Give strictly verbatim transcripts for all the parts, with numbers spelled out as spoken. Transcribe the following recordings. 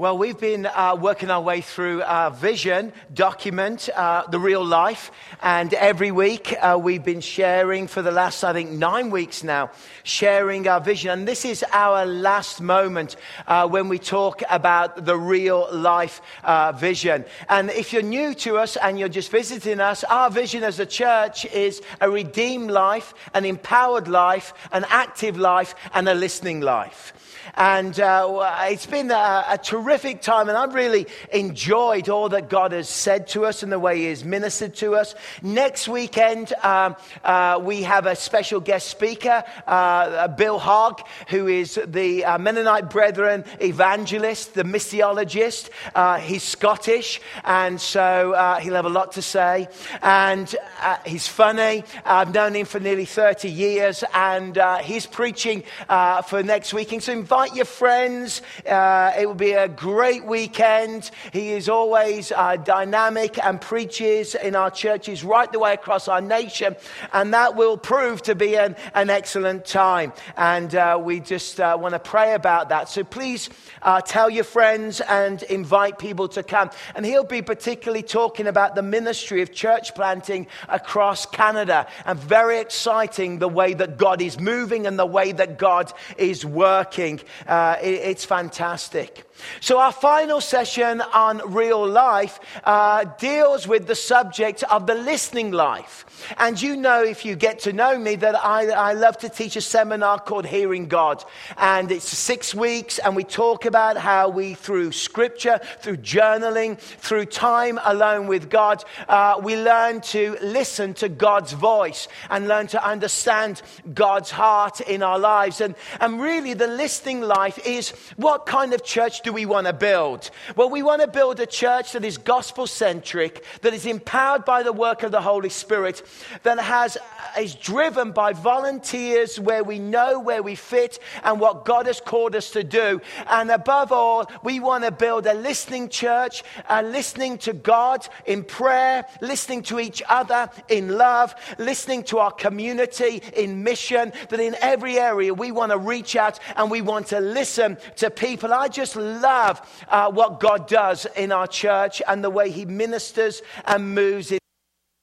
Well, we've been uh, working our way through our vision document, uh, the real life, and every week uh, we've been sharing for the last, I think, nine weeks now, sharing our vision. And this is our last moment uh, when we talk about the real life uh, vision. And if you're new to us and you're just visiting us, our vision as a church is a redeemed life, an empowered life, an active life, and a listening life. And uh, it's been a, a terrific time, and I've really enjoyed all that God has said to us and the way He has ministered to us. Next weekend, um, uh, we have a special guest speaker, uh, Bill Hogg, who is the uh, Mennonite Brethren evangelist, the missiologist. Uh, he's Scottish, and so uh, he'll have a lot to say. And uh, he's funny. I've known him for nearly thirty years, and uh, he's preaching uh, for next weekend. So invite your friends. Uh, it will be a great weekend. He is always uh, dynamic and preaches in our churches right the way across our nation. And that will prove to be an, an excellent time. And uh, we just uh, want to pray about that. So please uh, tell your friends and invite people to come. And he'll be particularly talking about the ministry of church planting across Canada. And very exciting the way that God is moving and the way that God is working. Uh, it, it's fantastic. So our final session on real life uh, deals with the subject of the listening life. And you know, if you get to know me, that I, I love to teach a seminar called Hearing God. And it's six weeks, and we talk about how we, through scripture, through journaling, through time alone with God, uh, we learn to listen to God's voice and learn to understand God's heart in our lives. And, and really, the listening life is, what kind of church do we want to build? Well, we want to build a church that is gospel-centric, that is empowered by the work of the Holy Spirit, that has is driven by volunteers where we know where we fit and what God has called us to do. And above all, we want to build a listening church, a listening to God in prayer, listening to each other in love, listening to our community in mission, that in every area we want to reach out and we want to listen to people. I just love uh, what God does in our church and the way He ministers and moves in.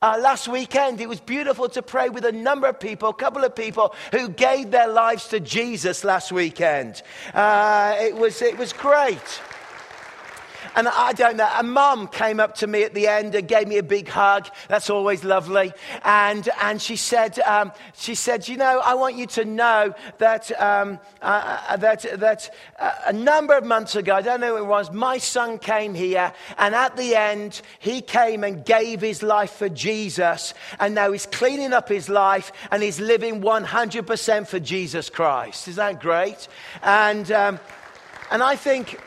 Uh, last weekend, it was beautiful to pray with a number of people, a couple of people who gave their lives to Jesus last weekend. Uh, it was it was great. And I don't know, a mum came up to me at the end and gave me a big hug. That's always lovely. And and she said, um, she said, you know, I want you to know that um, uh, that that uh, a number of months ago, I don't know who it was, my son came here, and at the end, he came and gave his life for Jesus, and now he's cleaning up his life and he's living one hundred percent for Jesus Christ. Is that great? And um, and I think.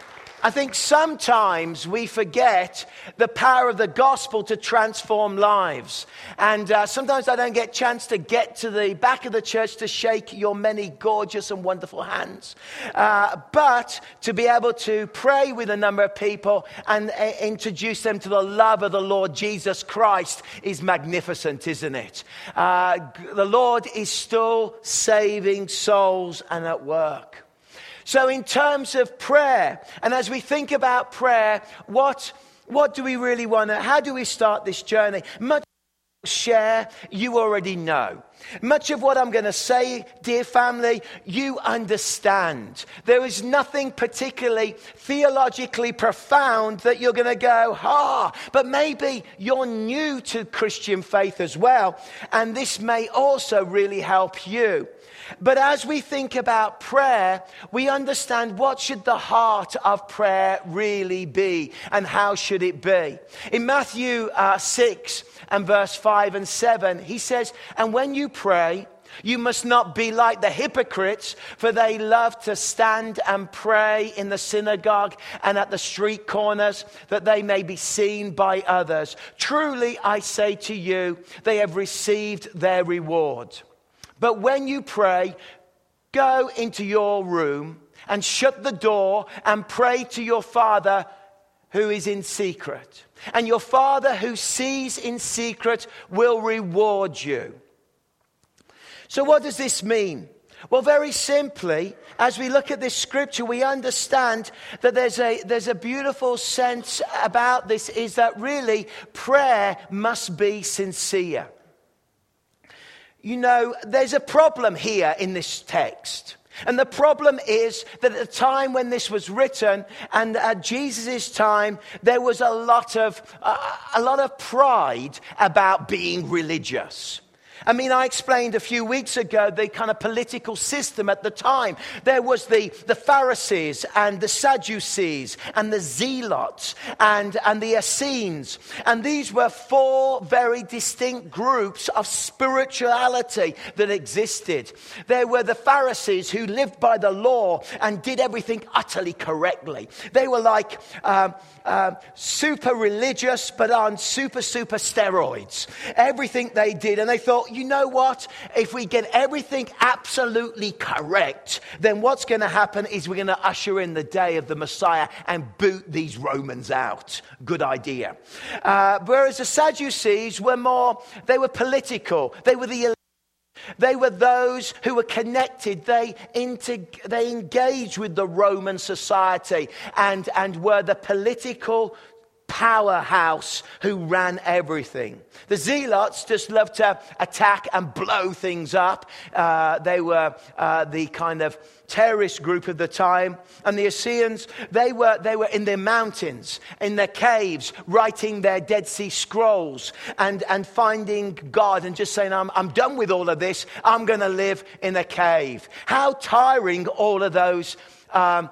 I think sometimes we forget the power of the gospel to transform lives. And uh, sometimes I don't get a chance to get to the back of the church to shake your many gorgeous and wonderful hands. Uh, but to be able to pray with a number of people and uh, introduce them to the love of the Lord Jesus Christ is magnificent, isn't it? Uh, the Lord is still saving souls and at work. So in terms of prayer, and as we think about prayer, what what do we really want to, how do we start this journey? Much share, you already know. Much of what I'm going to say, dear family, you understand. There is nothing particularly theologically profound that you're going to go, ha, ah, but maybe you're new to Christian faith as well, and this may also really help you. But as we think about prayer, we understand what should the heart of prayer really be, and how should it be? In Matthew uh, six and verse five and seven, he says, and when you pray, you must not be like the hypocrites, for they love to stand and pray in the synagogue and at the street corners, that they may be seen by others. Truly, I say to you, they have received their reward. But when you pray, go into your room and shut the door and pray to your Father who is in secret. And your Father who sees in secret will reward you. So what does this mean? Well, very simply, as we look at this scripture, we understand that there's a there's a beautiful sense about this, is that really prayer must be sincere. You know, there's a problem here in this text. And the problem is that at the time when this was written, and at Jesus' time, there was a lot of uh, a lot of pride about being religious. I mean, I explained a few weeks ago the kind of political system at the time. There was the, the Pharisees and the Sadducees and the Zealots and, and the Essenes. And these were four very distinct groups of spirituality that existed. There were the Pharisees, who lived by the law and did everything utterly correctly. They were like um, uh, super religious, but on super, super steroids. Everything they did, and they thought, you know what? If we get everything absolutely correct, then what's going to happen is we're going to usher in the day of the Messiah and boot these Romans out. Good idea. Uh, whereas the Sadducees were more, they were political. They were the They were those who were connected. They integ- they engaged with the Roman society and, and were the political powerhouse who ran everything. The Zealots just loved to attack and blow things up. Uh, they were uh, the kind of terrorist group of the time. And the Essenes, they were they were in their mountains, in their caves, writing their Dead Sea Scrolls and, and finding God and just saying, I'm, I'm done with all of this. I'm going to live in a cave. How tiring all of those um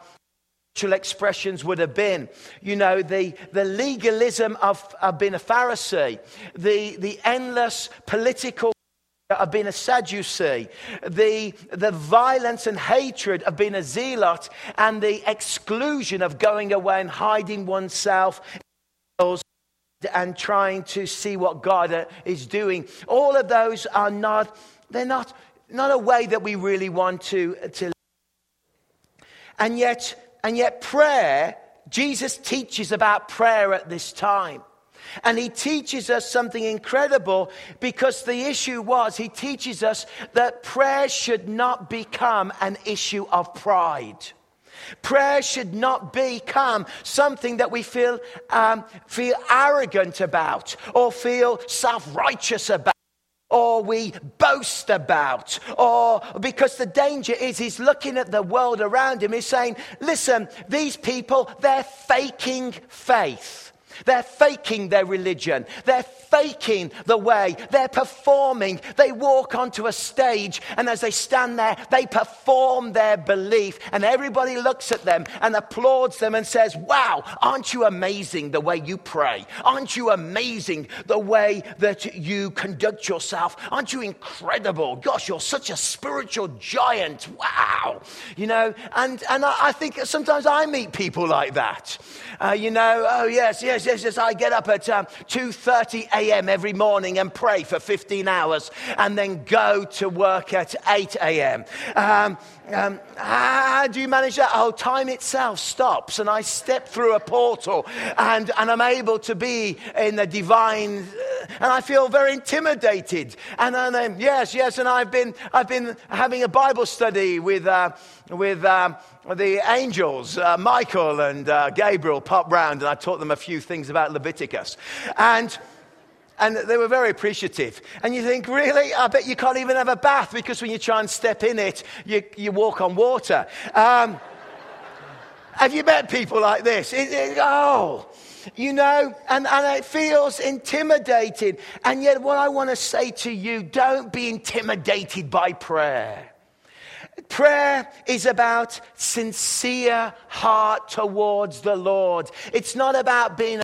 expressions would have been. You know, the, the legalism of, of being a Pharisee, the, the endless political of being a Sadducee, the, the violence and hatred of being a Zealot, and the exclusion of going away and hiding oneself and trying to see what God is doing. All of those are not, they're not, not a way that we really want to, to live. And yet, And yet prayer, Jesus teaches about prayer at this time. And he teaches us something incredible, because the issue was, he teaches us that prayer should not become an issue of pride. Prayer should not become something that we feel, um, feel arrogant about, or feel self-righteous about, or we boast about, or because the danger is he's looking at the world around him, he's saying, listen, these people, they're faking faith. They're faking their religion. They're faking the way. They're performing. They walk onto a stage, and as they stand there, they perform their belief. And everybody looks at them and applauds them and says, wow, aren't you amazing the way you pray? Aren't you amazing the way that you conduct yourself? Aren't you incredible? Gosh, you're such a spiritual giant. Wow. You know, and, and I, I think sometimes I meet people like that. Uh, you know, oh, yes, yes. Yes, yes, I get up at um, two thirty a.m. every morning and pray for fifteen hours and then go to work at eight a.m. Um, um, how do you manage that? Oh, time itself stops and I step through a portal and, and I'm able to be in the divine, uh, and I feel very intimidated. And then, yes, yes, and I've been I've been having a Bible study with, uh, with um, the angels, uh, Michael and uh, Gabriel popped round and I taught them a few things about Leviticus, and and they were very appreciative. And you think, really? I bet you can't even have a bath, because when you try and step in it, you you walk on water. Um, have you met people like this? It, it, oh, you know, and, and it feels intimidated. And yet what I want to say to you, don't be intimidated by prayer. Prayer is about sincere heart towards the Lord. It's not about being,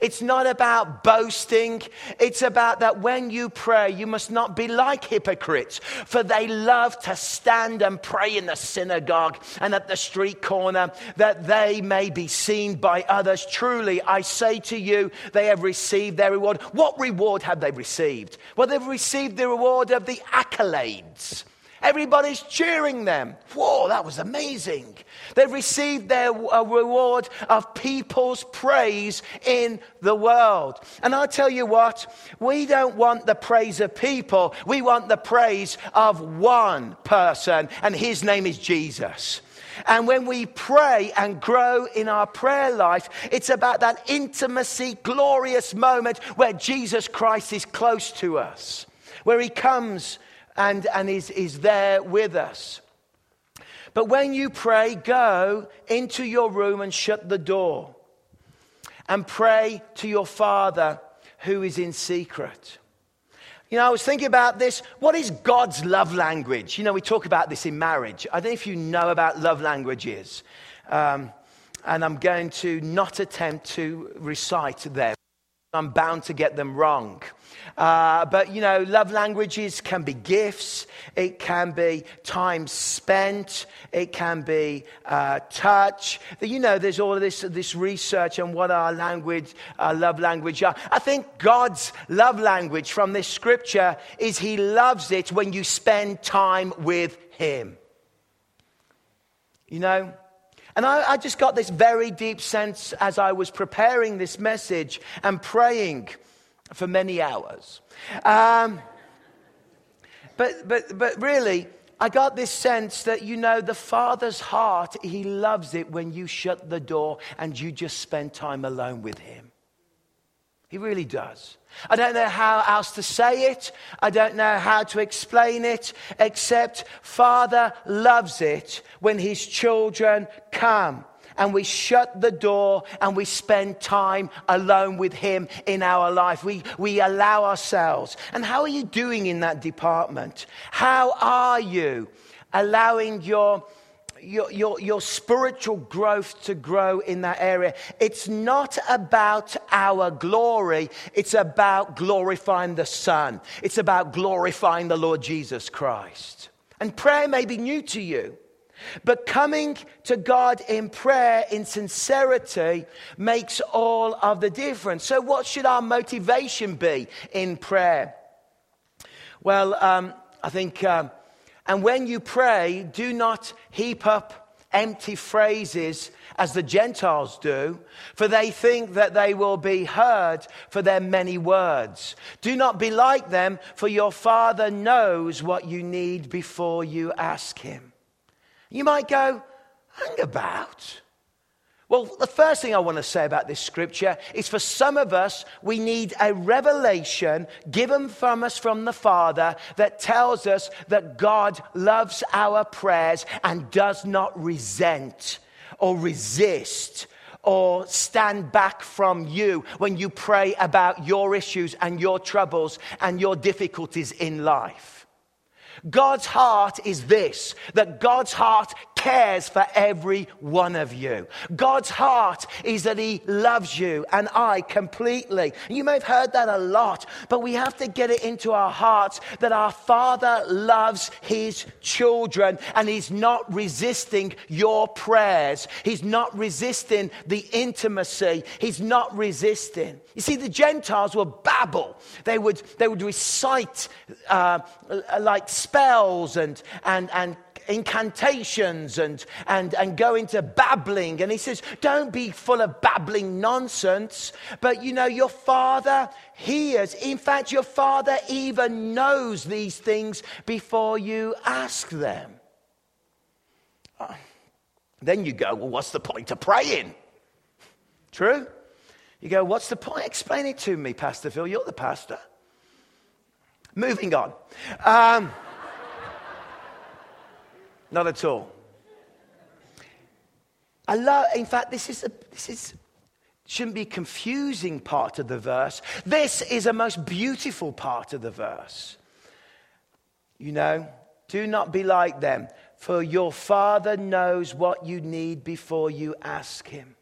it's not about boasting. It's about that when you pray, you must not be like hypocrites, for they love to stand and pray in the synagogue and at the street corner, that they may be seen by others. Truly, I say to you, they have received their reward. What reward have they received? Well, they've received the reward of the accolades. Everybody's cheering them. Whoa, that was amazing. They've received their reward of people's praise in the world. And I tell you what, we don't want the praise of people. We want the praise of one person, and his name is Jesus. And when we pray and grow in our prayer life, it's about that intimacy, glorious moment where Jesus Christ is close to us, where he comes and, and is, is there with us. But when you pray, go into your room and shut the door and pray to your Father who is in secret. You know, I was thinking about this. What is God's love language? You know, we talk about this in marriage. I don't know if you know about love languages. Um, and I'm going to not attempt to recite them. I'm bound to get them wrong. Uh, but, you know, love languages can be gifts. It can be time spent. It can be uh, touch. You know, there's all of this this research on what our language, our love language are. I think God's love language from this scripture is he loves it when you spend time with him. You know? And I, I just got this very deep sense as I was preparing this message and praying for many hours. Um, but but but really, I got this sense that, you know, the Father's heart, he loves it when you shut the door and you just spend time alone with him. He really does. I don't know how else to say it. I don't know how to explain it, except Father loves it when his children come and we shut the door and we spend time alone with him in our life. We we allow ourselves. And how are you doing in that department? How are you allowing your Your, your your spiritual growth to grow in that area? It's not about our glory. It's about glorifying the Son. It's about glorifying the Lord Jesus Christ. And prayer may be new to you, but coming to God in prayer, in sincerity, makes all of the difference. So what should our motivation be in prayer? Well, um, I think... Um, And when you pray, do not heap up empty phrases as the Gentiles do, for they think that they will be heard for their many words. Do not be like them, for your Father knows what you need before you ask him. You might go, hang about. Well, the first thing I want to say about this scripture is for some of us, we need a revelation given from us from the Father that tells us that God loves our prayers and does not resent or resist or stand back from you when you pray about your issues and your troubles and your difficulties in life. God's heart is this, that God's heart cares for every one of you. God's heart is that he loves you and I completely. You may have heard that a lot, but we have to get it into our hearts that our Father loves his children and he's not resisting your prayers. He's not resisting the intimacy. He's not resisting. You see, the Gentiles were babble. They would, they would recite uh, like spells and and and incantations and and and go into babbling, and he says, don't be full of babbling nonsense, but you know your Father hears. In fact, your Father even knows these things before you ask them. Oh. Then you go, well, what's the point of praying? True. You go, what's the point? Explain it to me, Pastor Phil. You're the pastor. Moving on. Um, not at all. I love. In fact, this is a, this is shouldn't be confusing part of the verse. This is a most beautiful part of the verse. You know, do not be like them, for your Father knows what you need before you ask him.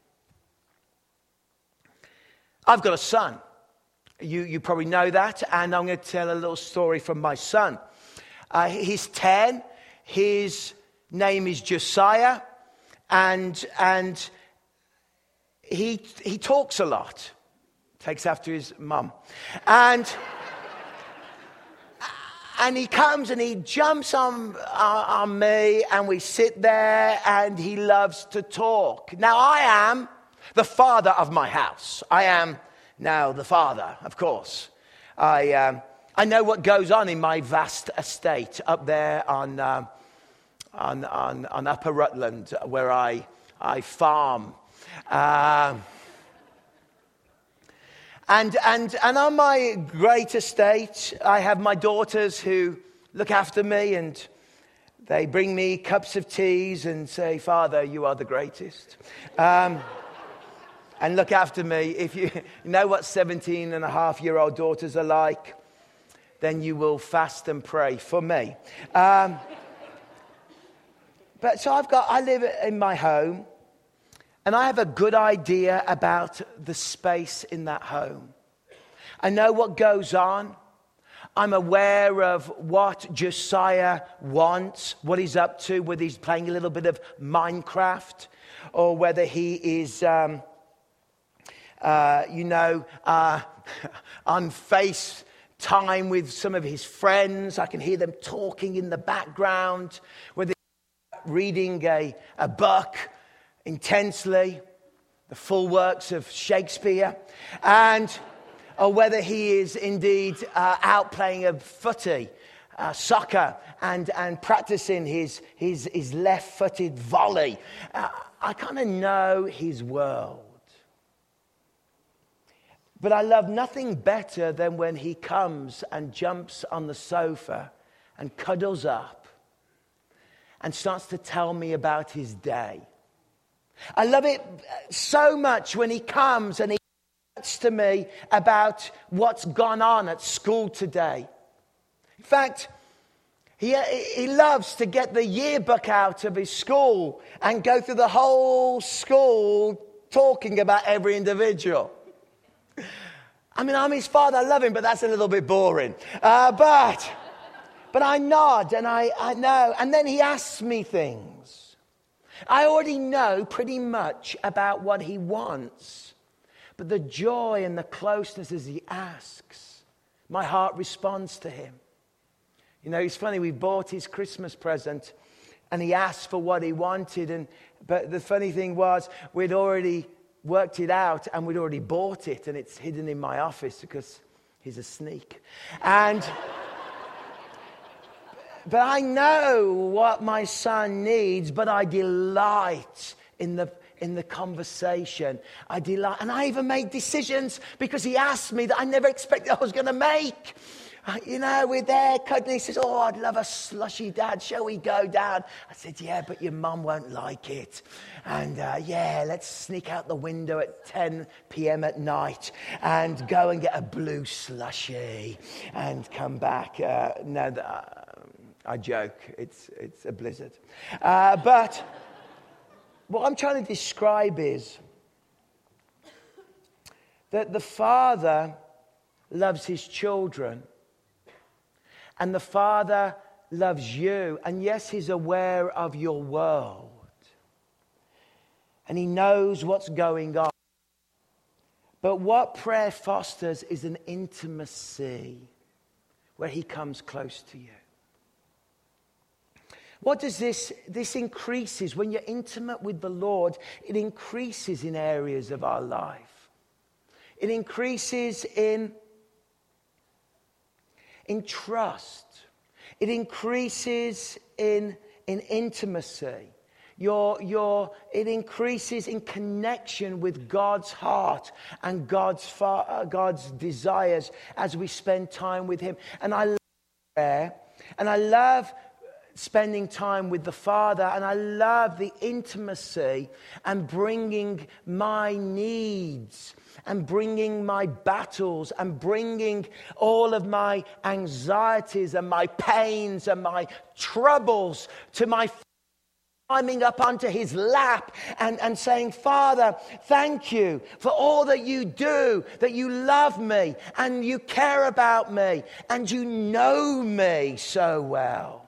I've got a son. You you probably know that, and I'm going to tell a little story from my son. Uh, he's ten. His name is Josiah, and and he he talks a lot. Takes after his mum, and And he comes and he jumps on, uh, on me, and we sit there, and he loves to talk. Now, I am the father of my house. I am now the father, of course. I um, I know what goes on in my vast estate up there on uh, on, on on Upper Rutland, where I I farm. Uh, And and and on my great estate, I have my daughters who look after me, and they bring me cups of teas and say, "Father, you are the greatest." Um, and look after me. If you know what seventeen and a half year old daughters are like, then you will fast and pray for me. Um, but so I've got, I live in my home. And I have a good idea about the space in that home. I know what goes on. I'm aware of what Josiah wants, what he's up to, whether he's playing a little bit of Minecraft or whether he is, um, uh, you know, uh, on FaceTime with some of his friends. I can hear them talking in the background, whether he's reading a, a book intensely, the full works of Shakespeare, and or whether he is indeed uh, out playing a footy, uh, soccer, and and practicing his his his left-footed volley. Uh, I kind of know his world, but I love nothing better than when he comes and jumps on the sofa and cuddles up and starts to tell me about his day. I love it so much when he comes and he talks to me about what's gone on at school today. In fact, he, he loves to get the yearbook out of his school and go through the whole school talking about every individual. I mean, I'm his father, I love him, but that's a little bit boring. Uh, but, but I nod and I, I know, and then he asks me things. I already know pretty much about what he wants, but the joy and the closeness as he asks, my heart responds to him. You know, it's funny, we bought his Christmas present and he asked for what he wanted, and but the funny thing was we'd already worked it out and we'd already bought it, and it's hidden in my office because he's a sneak. And but I know what my son needs, but I delight in the in the conversation. I delight, and I even made decisions because he asked me that I never expected I was going to make. You know, we're there, cuddling. He says, "Oh, I'd love a slushy, Dad. Shall we go down?" I said, "Yeah, but your mum won't like it." And uh, yeah, let's sneak out the window at ten p.m. at night and go and get a blue slushy and come back. Uh, no, uh, I joke. It's it's a blizzard. Uh, but what I'm trying to describe is that the father loves his children. And the Father loves you. And yes, he's aware of your world. And he knows what's going on. But what prayer fosters is an intimacy where he comes close to you. What does this, this increases? When you're intimate with the Lord, it increases in areas of our life. It increases in in trust. It increases in, in intimacy. Your, your, it increases in connection with God's heart and God's far, God's desires as we spend time with him. And I love prayer, and I love spending time with the Father, and I love the intimacy and bringing my needs and bringing my battles and bringing all of my anxieties and my pains and my troubles to my Father, climbing up onto his lap and, and saying, "Father, thank you for all that you do, that you love me and you care about me and you know me so well."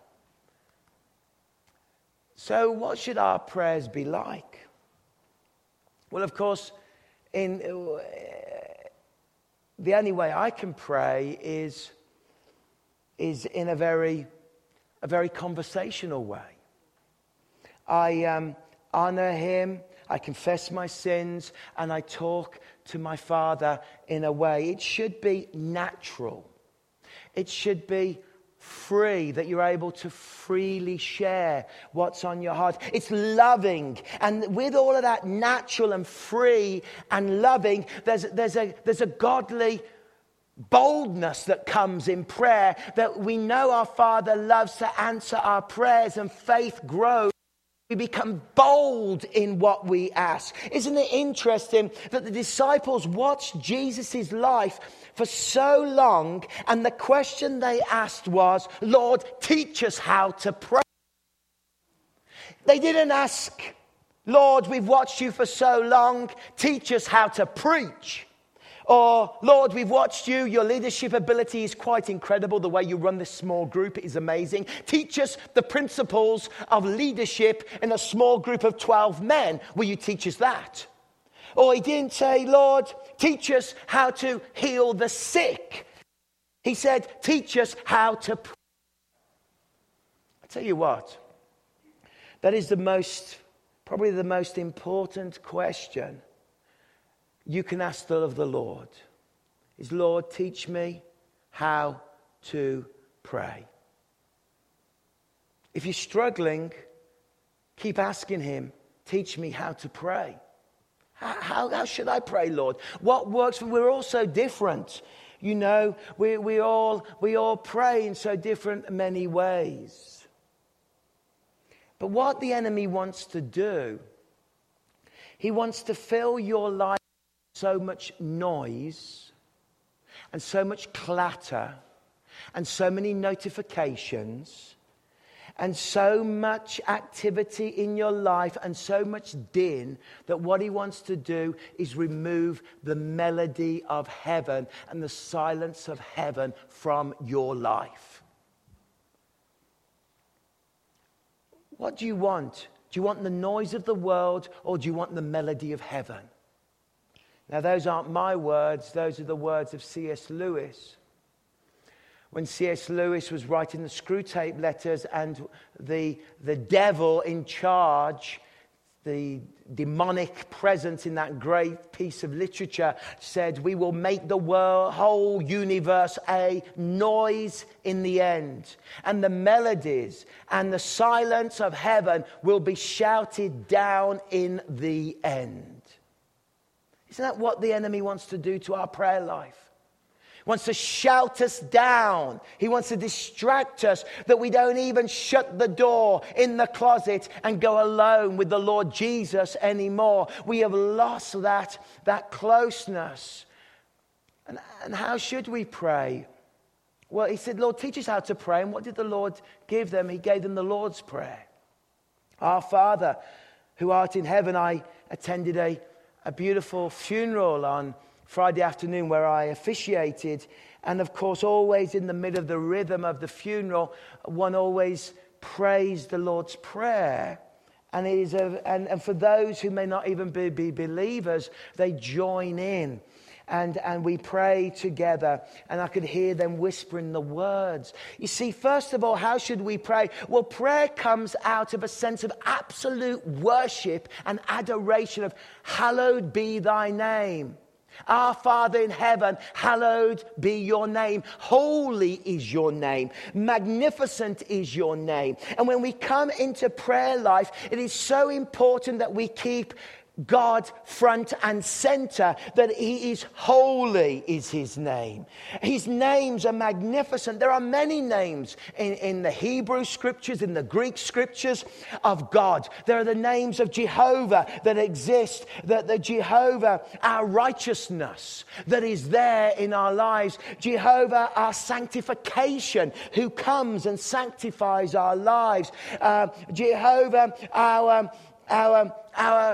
So what should our prayers be like? Well, of course, In uh, the only way I can pray is is in a very, a very conversational way. I um, honor him, I confess my sins, and I talk to my Father in a way. It should be natural. It should be free, that you're able to freely share what's on your heart. It's loving. And with all of that natural and free and loving, there's, there's, a, there's a godly boldness that comes in prayer, that we know our Father loves to answer our prayers, and faith grows. We become bold in what we ask. Isn't it interesting that the disciples watched Jesus' life for so long, and the question they asked was, Lord, teach us how to pray. They didn't ask, Lord, we've watched you for so long, teach us how to preach. Or, Lord, we've watched you, your leadership ability is quite incredible. The way you run this small group is amazing. Teach us the principles of leadership in a small group of twelve men. Will you teach us that? Or he didn't say, Lord, teach us how to heal the sick. He said, teach us how to pray. I tell you what, that is the most, probably the most important question you can ask the of the Lord is, Lord, teach me how to pray. If you're struggling, keep asking him, teach me how to pray. How, how, how should I pray, Lord? What works? We're all so different. You know, we, we, all, we all pray in so different many ways. But what the enemy wants to do, he wants to fill your life so much noise and so much clatter and so many notifications and so much activity in your life and so much din, that what he wants to do is remove the melody of heaven and the silence of heaven from your life. What do you want? Do you want the noise of the world, or do you want the melody of heaven? Now, those aren't my words. Those are the words of C S Lewis. When C S Lewis was writing the Screwtape letters, and the, the devil in charge, the demonic presence in that great piece of literature, said, we will make the world, whole universe a noise in the end. And the melodies and the silence of heaven will be shouted down in the end. Isn't that what the enemy wants to do to our prayer life? He wants to shout us down. He wants to distract us, that we don't even shut the door in the closet and go alone with the Lord Jesus anymore. We have lost that, that closeness. And, and how should we pray? Well, he said, Lord, teach us how to pray. And what did the Lord give them? He gave them the Lord's Prayer. Our Father, who art in heaven. I attended a A beautiful funeral on Friday afternoon where I officiated. And of course, always in the middle of the rhythm of the funeral, one always prays the Lord's Prayer. And it is a, and, and for those who may not even be, be believers, they join in. And, and we pray together, and I could hear them whispering the words. You see, first of all, how should we pray? Well, prayer comes out of a sense of absolute worship and adoration of hallowed be thy name. Our Father in heaven, hallowed be your name. Holy is your name. Magnificent is your name. And when we come into prayer life, it is so important that we keep God front and center, that he is holy is his name. His names are magnificent. There are many names in, in the Hebrew scriptures, in the Greek scriptures of God. There are the names of Jehovah that exist, that the Jehovah, our righteousness, that is there in our lives. Jehovah, our sanctification, who comes and sanctifies our lives. Uh, Jehovah, our, our, our,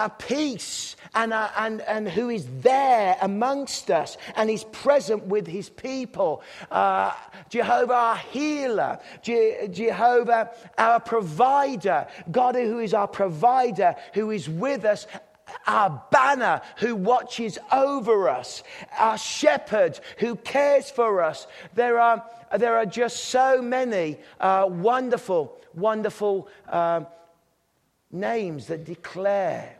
Our peace and, our, and and who is there amongst us and is present with his people. Uh, Jehovah, our healer. Je- Jehovah, our provider. God, who is our provider, who is with us our banner who watches over us, our shepherd who cares for us. There are there are just so many uh, wonderful, wonderful uh, names that declare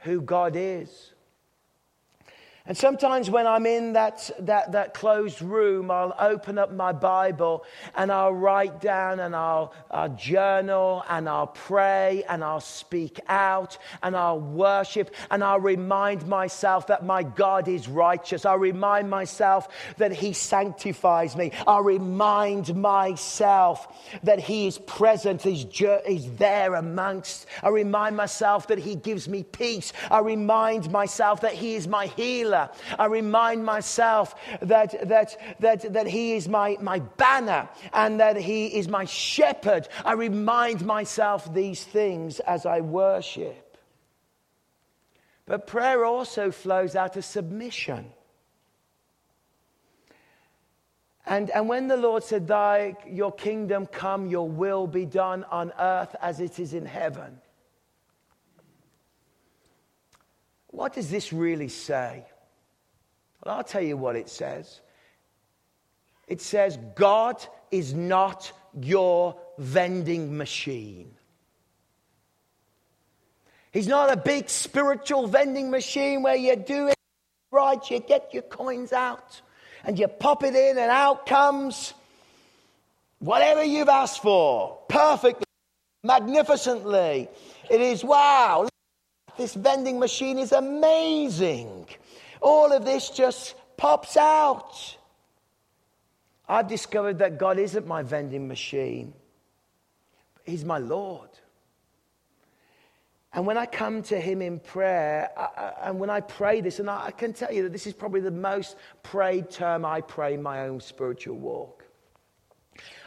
who God is. And sometimes when I'm in that, that that closed room, I'll open up my Bible and I'll write down and I'll, I'll journal and I'll pray and I'll speak out and I'll worship and I'll remind myself that my God is righteous. I'll remind myself that He sanctifies me. I'll remind myself that He is present, He's, he's there amongst. I remind myself that He gives me peace. I remind myself that He is my healer. I remind myself that that that that He is my, my banner and that He is my shepherd. I remind myself these things as I worship. But prayer also flows out of submission. And and when the Lord said, Thy your kingdom come, your will be done on earth as it is in heaven. What does this really say? Well, I'll tell you what it says. It says, God is not your vending machine. He's not a big spiritual vending machine where you do it right, you get your coins out, and you pop it in, and out comes whatever you've asked for, perfectly, magnificently. It is, wow, this vending machine is amazing. All of this just pops out. I've discovered that God isn't my vending machine. He's my Lord. And when I come to Him in prayer, I, I, and when I pray this, and I, I can tell you that this is probably the most prayed term I pray in my own spiritual walk.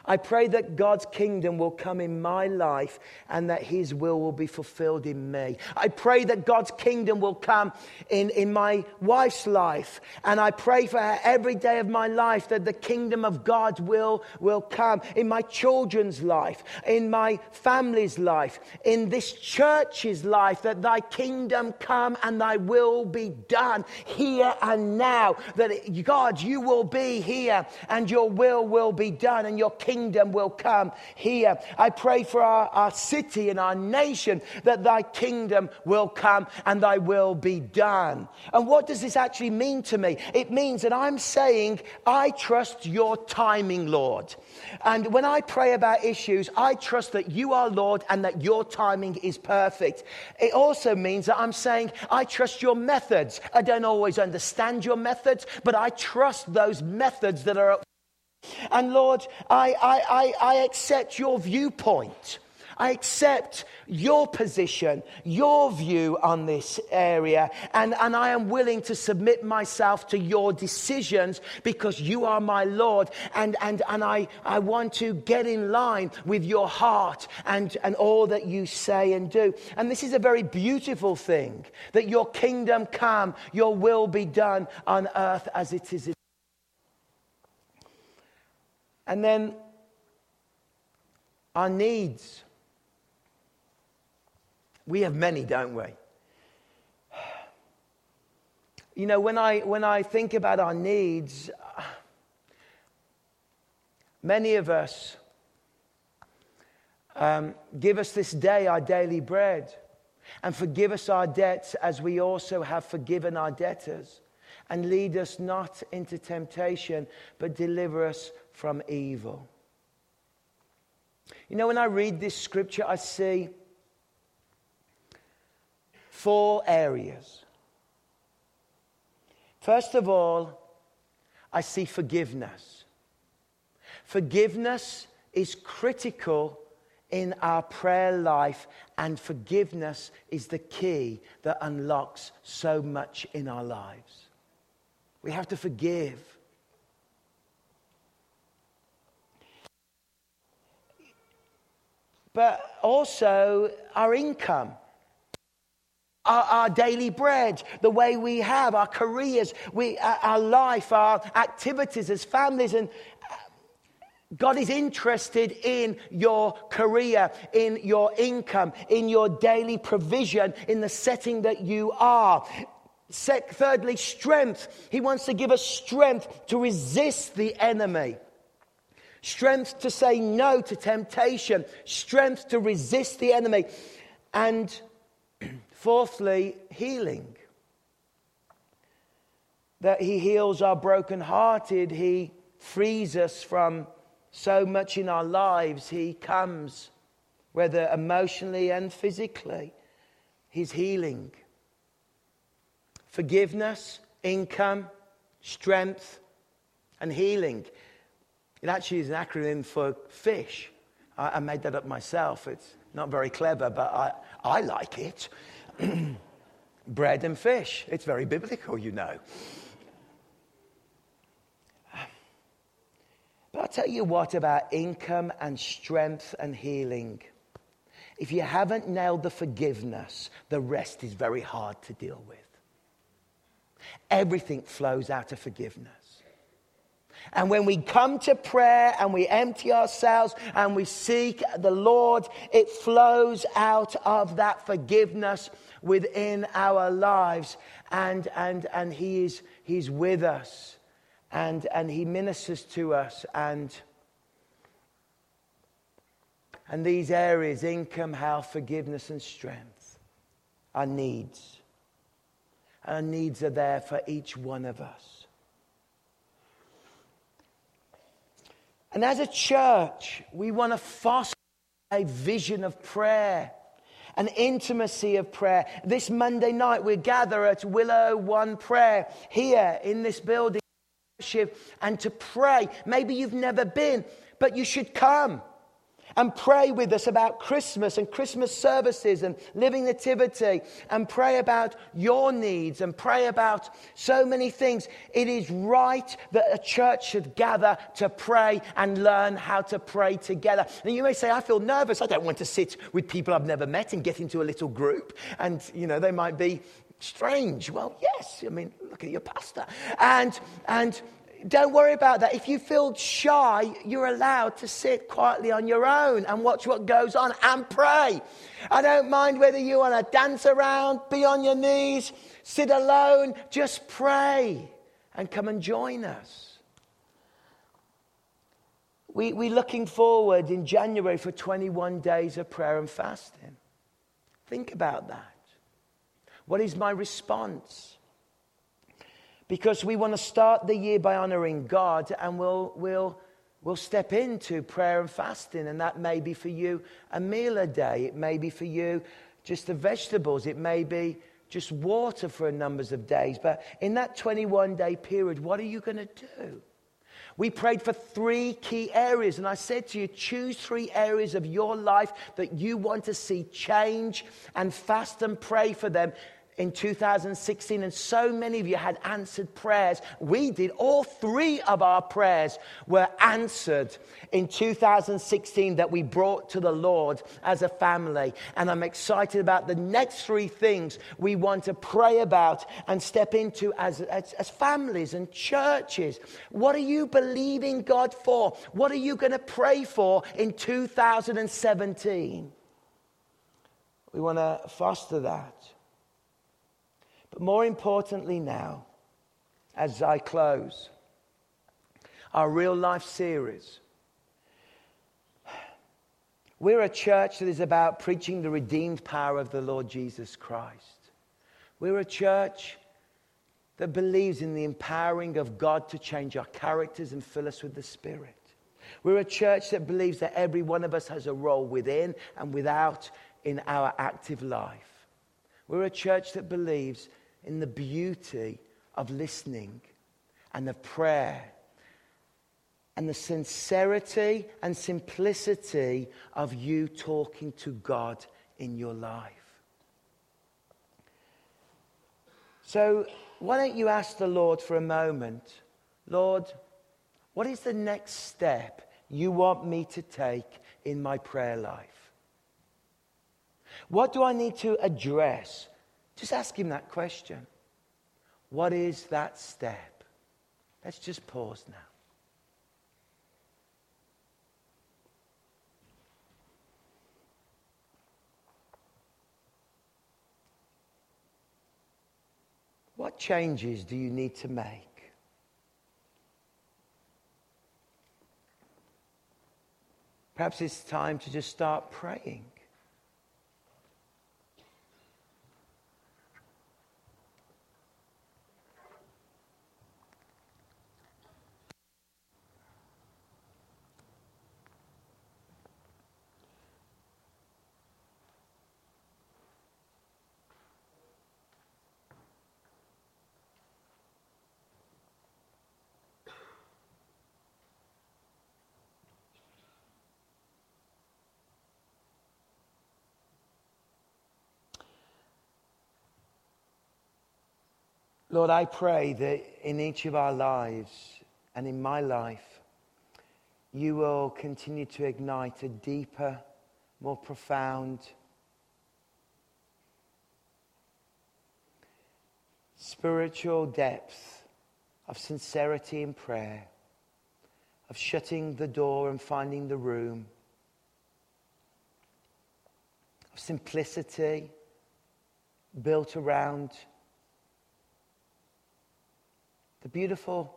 I pray that God's kingdom will come in my life and that His will will be fulfilled in me. I pray that God's kingdom will come in, in my wife's life. And I pray for her every day of my life that the kingdom of God will, will come in my children's life, in my family's life, in this church's life, that Thy kingdom come and Thy will be done here and now. That God, You will be here and Your will will be done and Your kingdom will come here. I pray for our, our city and our nation that Thy kingdom will come and Thy will be done. And what does this actually mean to me? It means that I'm saying, I trust Your timing, Lord. And when I pray about issues, I trust that You are Lord and that Your timing is perfect. It also means that I'm saying, I trust Your methods. I don't always understand Your methods, but I trust those methods that are at. And Lord, I, I, I, I accept Your viewpoint. I accept Your position, Your view on this area. And, and I am willing to submit myself to Your decisions because You are my Lord. And, and, and I, I want to get in line with Your heart and, and all that You say and do. And this is a very beautiful thing, that Your kingdom come, Your will be done on earth as it is in heaven. And then our needs. We have many, don't we? You know, when I when I think about our needs, many of us um, give us this day our daily bread, and forgive us our debts as we also have forgiven our debtors. And lead us not into temptation, but deliver us from evil. You know, when I read this scripture, I see four areas. First of all, I see forgiveness. Forgiveness is critical in our prayer life, and forgiveness is the key that unlocks so much in our lives. We have to forgive. But also our income, our, our daily bread, the way we have, our careers, we, our life, our activities as families. And God is interested in your career, in your income, in your daily provision, in the setting that you are. Thirdly, strength. He wants to give us strength to resist the enemy. Strength to say no to temptation. Strength to resist the enemy. And fourthly, healing. That he heals our brokenhearted. He frees us from so much in our lives. He comes, whether emotionally and physically. He's healing. Forgiveness, income, strength, and healing. It actually is an acronym for FISH. I, I made that up myself. It's not very clever, but I, I like it. Bread and fish. It's very biblical, you know. But I'll tell you what about income and strength and healing. If you haven't nailed the forgiveness, the rest is very hard to deal with. Everything flows out of forgiveness. And when we come to prayer and we empty ourselves and we seek the Lord, it flows out of that forgiveness within our lives. And and and he is he's with us. And and he ministers to us. And, and these areas, income, health, forgiveness and strength, are needs. Our needs are there for each one of us. And as a church, we want to foster a vision of prayer, an intimacy of prayer. This Monday night, we gather at Willow One Prayer here in this building and to pray. Maybe you've never been, but you should come and pray with us about Christmas and Christmas services and Living Nativity, and pray about your needs and pray about so many things. It is right that a church should gather to pray and learn how to pray together. And you may say, I feel nervous. I don't want to sit with people I've never met and get into a little group. And, you know, they might be strange. Well, yes. I mean, look at your pastor. And, and, Don't worry about that. If you feel shy, you're allowed to sit quietly on your own and watch what goes on and pray. I don't mind whether you want to dance around, be on your knees, sit alone. Just pray and come and join us. We, we're looking forward in January for twenty-one days of prayer and fasting. Think about that. What is my response? Because we want to start the year by honoring God, and we'll, we'll, we'll step into prayer and fasting. And that may be for you a meal a day. It may be for you just the vegetables. It may be just water for a numbers of days. But in that twenty-one day period, what are you going to do? We prayed for three key areas. And I said to you, choose three areas of your life that you want to see change and fast and pray for them. In two thousand sixteen, and so many of you had answered prayers. We did. All three of our prayers were answered in two thousand sixteen that we brought to the Lord as a family. And I'm excited about the next three things we want to pray about and step into as, as, as families and churches. What are you believing God for? What are you going to pray for in two thousand seventeen? We want to foster that. But more importantly now, as I close, our real life series. We're a church that is about preaching the redeemed power of the Lord Jesus Christ. We're a church that believes in the empowering of God to change our characters and fill us with the Spirit. We're a church that believes that every one of us has a role within and without in our active life. We're a church that believes in the beauty of listening and of prayer and the sincerity and simplicity of you talking to God in your life. So why don't you ask the Lord for a moment, Lord, what is the next step you want me to take in my prayer life? What do I need to address? Just ask him that question. What is that step? Let's just pause now. What changes do you need to make? Perhaps it's time to just start praying. Lord, I pray that in each of our lives and in my life, you will continue to ignite a deeper, more profound spiritual depth of sincerity in prayer, of shutting the door and finding the room, of simplicity built around the beautiful,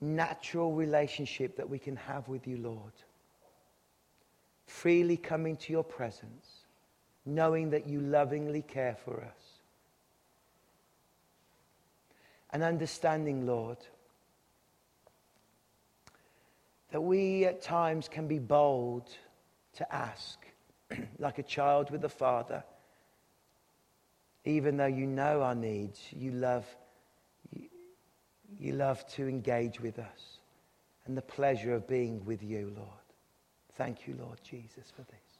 natural relationship that we can have with you, Lord. Freely coming to your presence, knowing that you lovingly care for us. And understanding, Lord, that we at times can be bold to ask, like a child with a father, even though you know our needs, you love You love to engage with us and the pleasure of being with you, Lord. Thank you, Lord Jesus, for this.